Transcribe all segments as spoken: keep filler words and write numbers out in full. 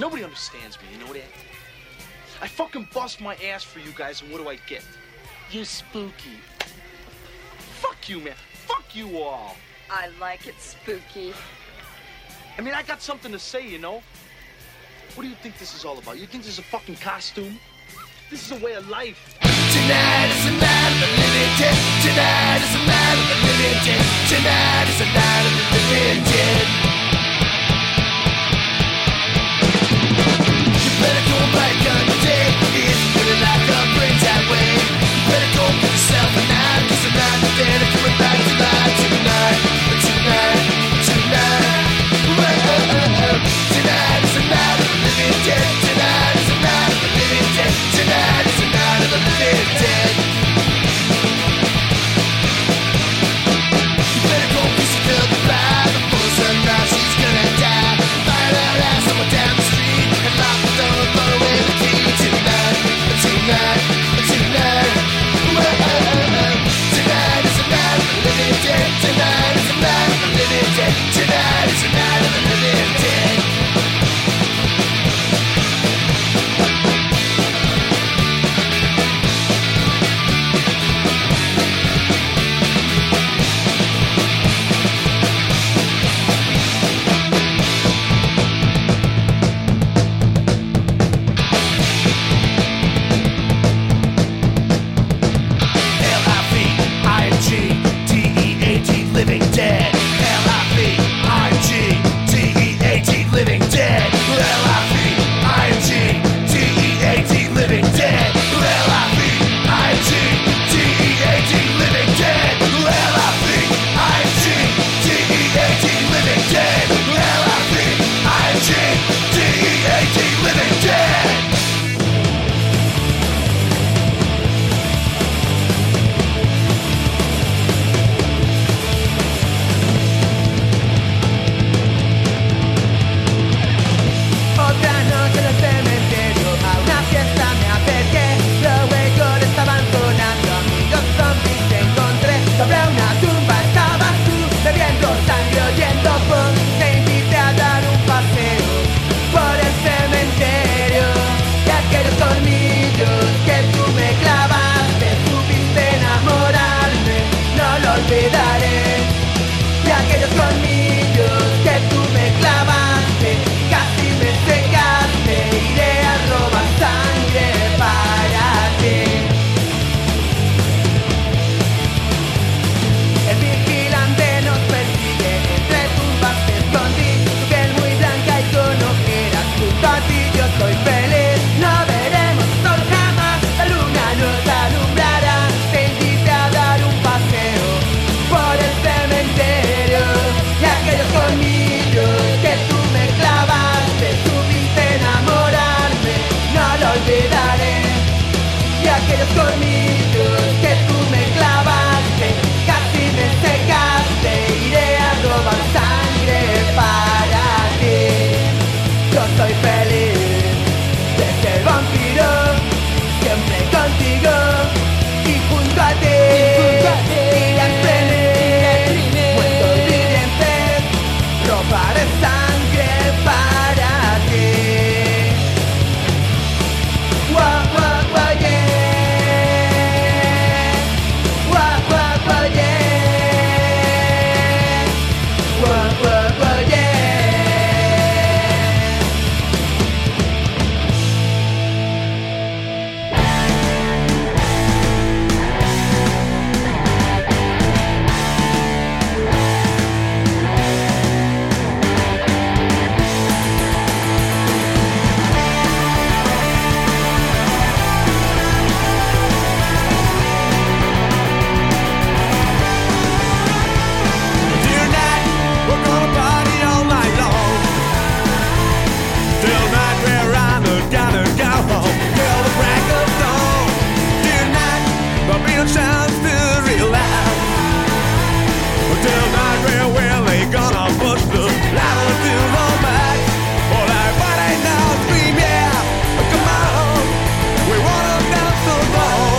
Nobody understands me, you know that? I fucking bust my ass for you guys, and what do I get? You're spooky. Fuck you, man. Fuck you all. I like it spooky. I mean, I got something to say, you know? What do you think this is all about? You think this is a fucking costume? This is a way of life. Tonight is a night of the living dead. Tonight is a night of the living dead. Tonight is a night of the living dead. You better go back on the day. It's gonna lock up brains that way. You better go for yourself a night. Cause a night of dead are coming back to life. Tonight, tonight, tonight. Tonight is a night of the living dead. Tonight is a night of the living dead. Tonight is a night of the living dead. You better go kiss a girl goodbye before sunrise, she's gonna die. Fire that ass someone down the street and lock the door and run away with the key. Tonight, tonight, tonight. Tonight is a night of the living dead. Tonight is a night of the living dead. Tonight is a night of the living dead. Come on, we wanna dance the ball.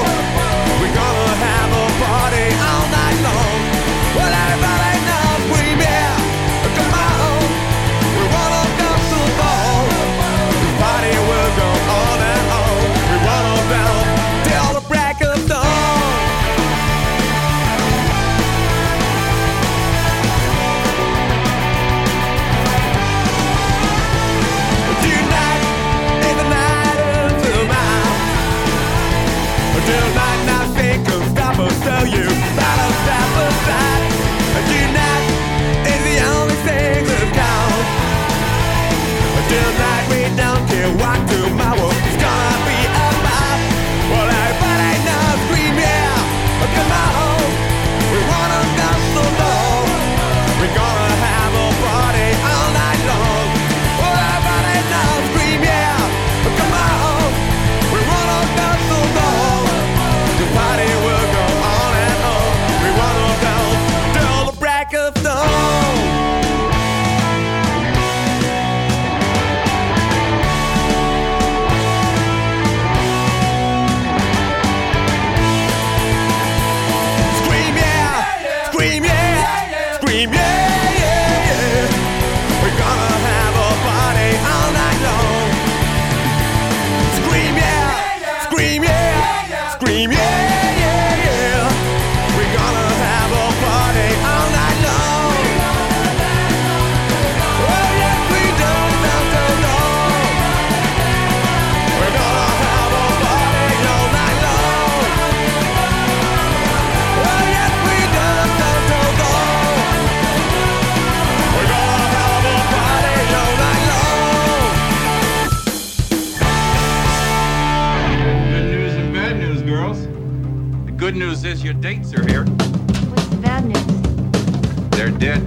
news is your dates are here. What's the bad news? They're dead.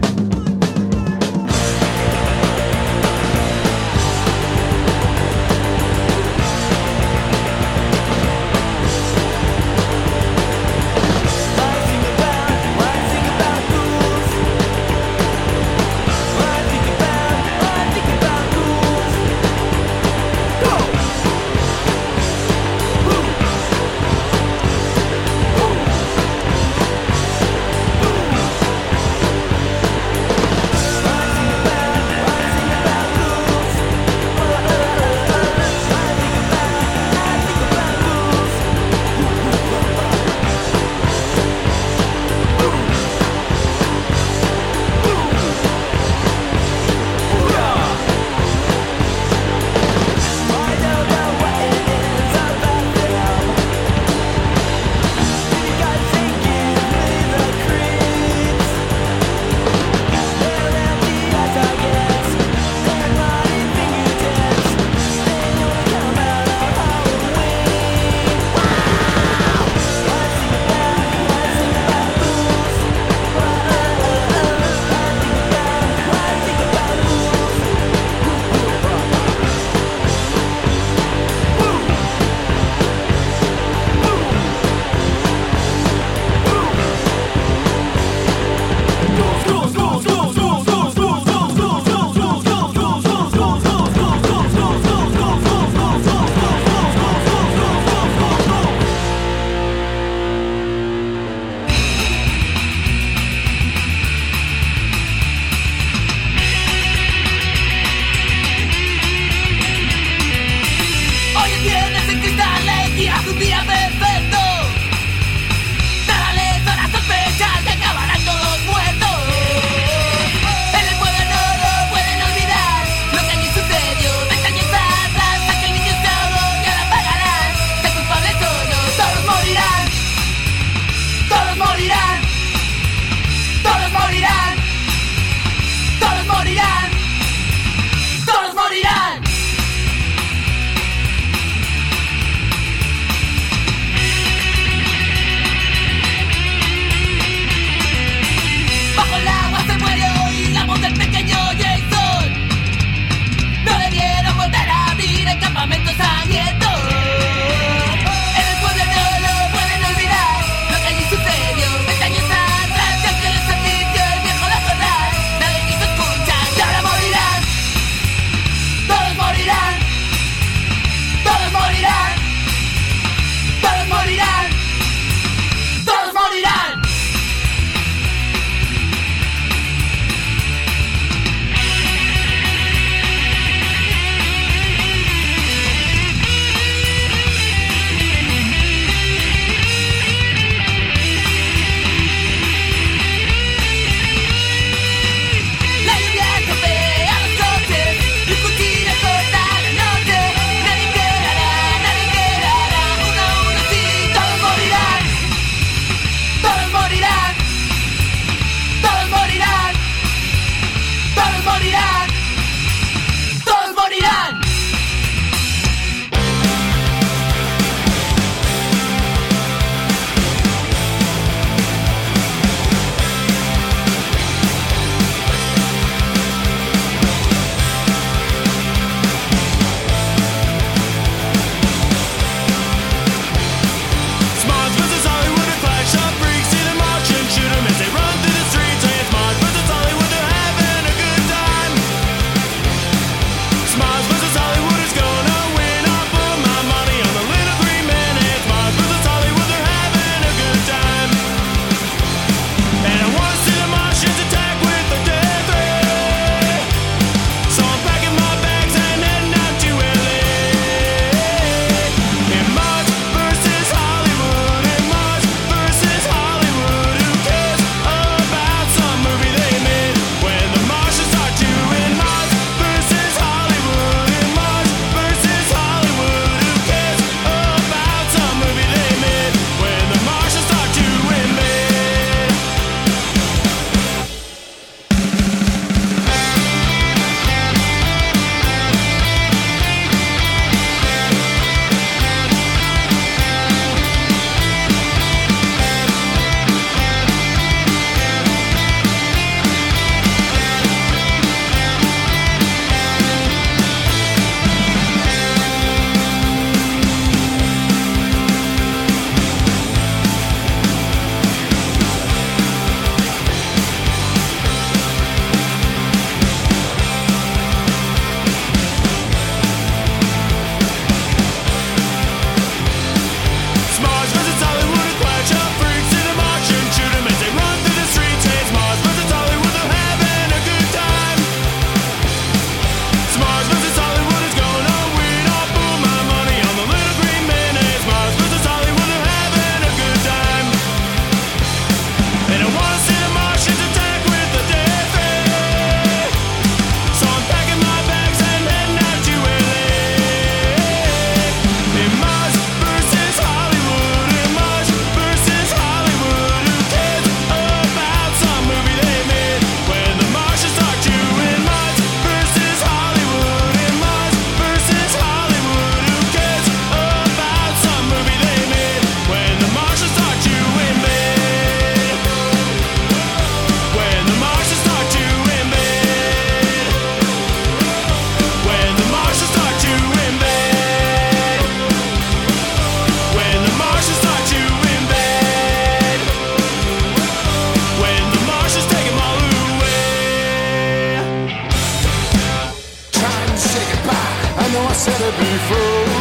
know I said it before.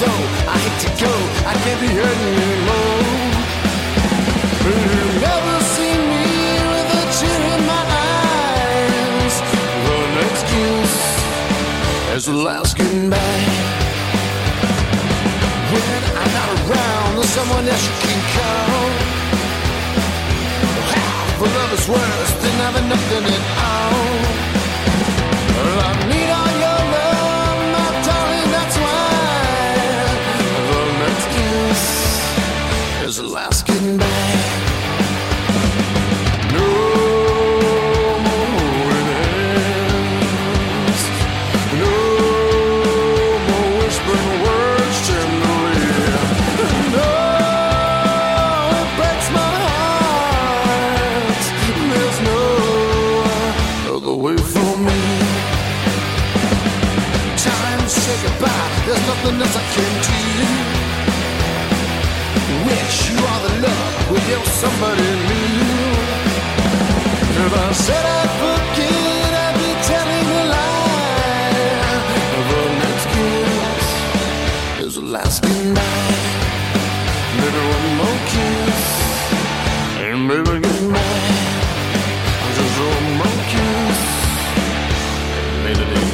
So I hate to go, I can't be hurting anymore. You'll never see me with a tear in my eyes. The next kiss is the last goodbye. When I'm not around, there's someone else you can call. Half a love is worse than having nothing at all. Well, I need all your love, my darling, that's why. The next kiss is the last goodbye. There's nothing else I can do. Wish you all the love with you somebody new. If I said I'd forget, I'd be telling a lie. The next kiss is the last goodnight. Maybe one more kiss and maybe goodnight. Just one more kiss and maybe goodnight.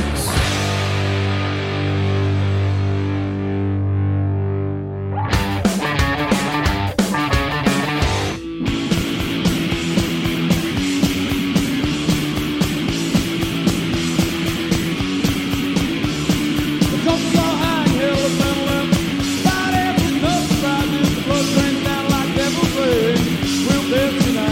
We'll dance tonight.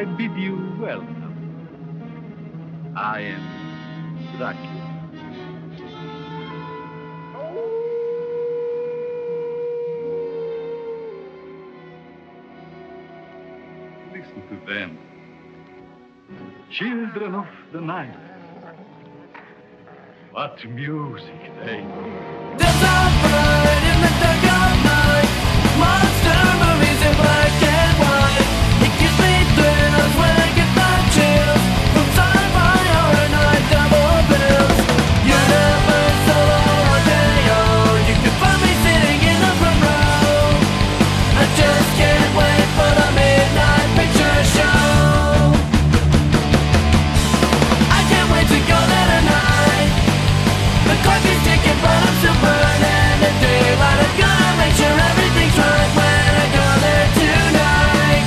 I bid you welcome. I am Dracula. Listen to them, children of the night. What music they make. Desafinado in the dark of night. Monster movies in black and white. It gives me thrills when I get my chills from sci-fi horror night double bills. Universal all day old. You can find me sitting in the front row. I just can't wait for the midnight picture show. I can't wait to go there tonight. The clock is ticking, but I'm still burning the daylight. I'm gonna make sure everything's right when I go there tonight.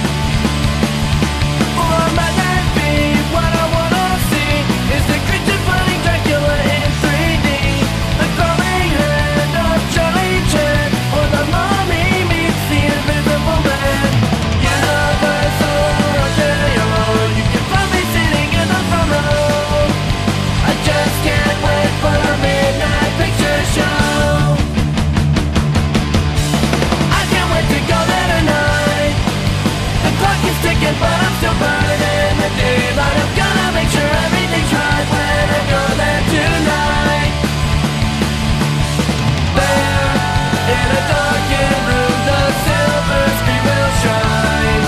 For my night beat, what I wanna see is the creature fighting Dracula in three D. The glowing head of Charlie Chan, or the mummy meets the invisible man. Universal Rodeo, you can find me sitting in the front row. I just can't wait for the midnight picture show. I can't wait to go there tonight. The clock is ticking, but I'm still burning the daylight. I'm gonna make sure everything's right when I go there tonight. There, in a darkened room, the silver screen will shine.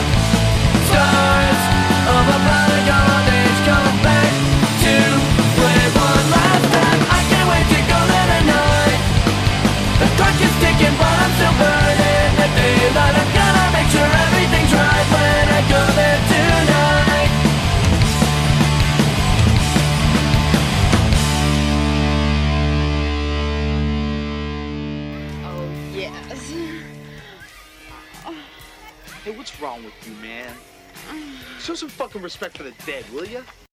Stars of a black old age come back to play one last time. I can't wait to go there tonight. The clock is ticking, but I'm still burning the daylight. I'm gonna make sure everything's right when I go there tonight. Oh, yes. Hey, what's wrong with you, man? Show some fucking respect for the dead, will ya?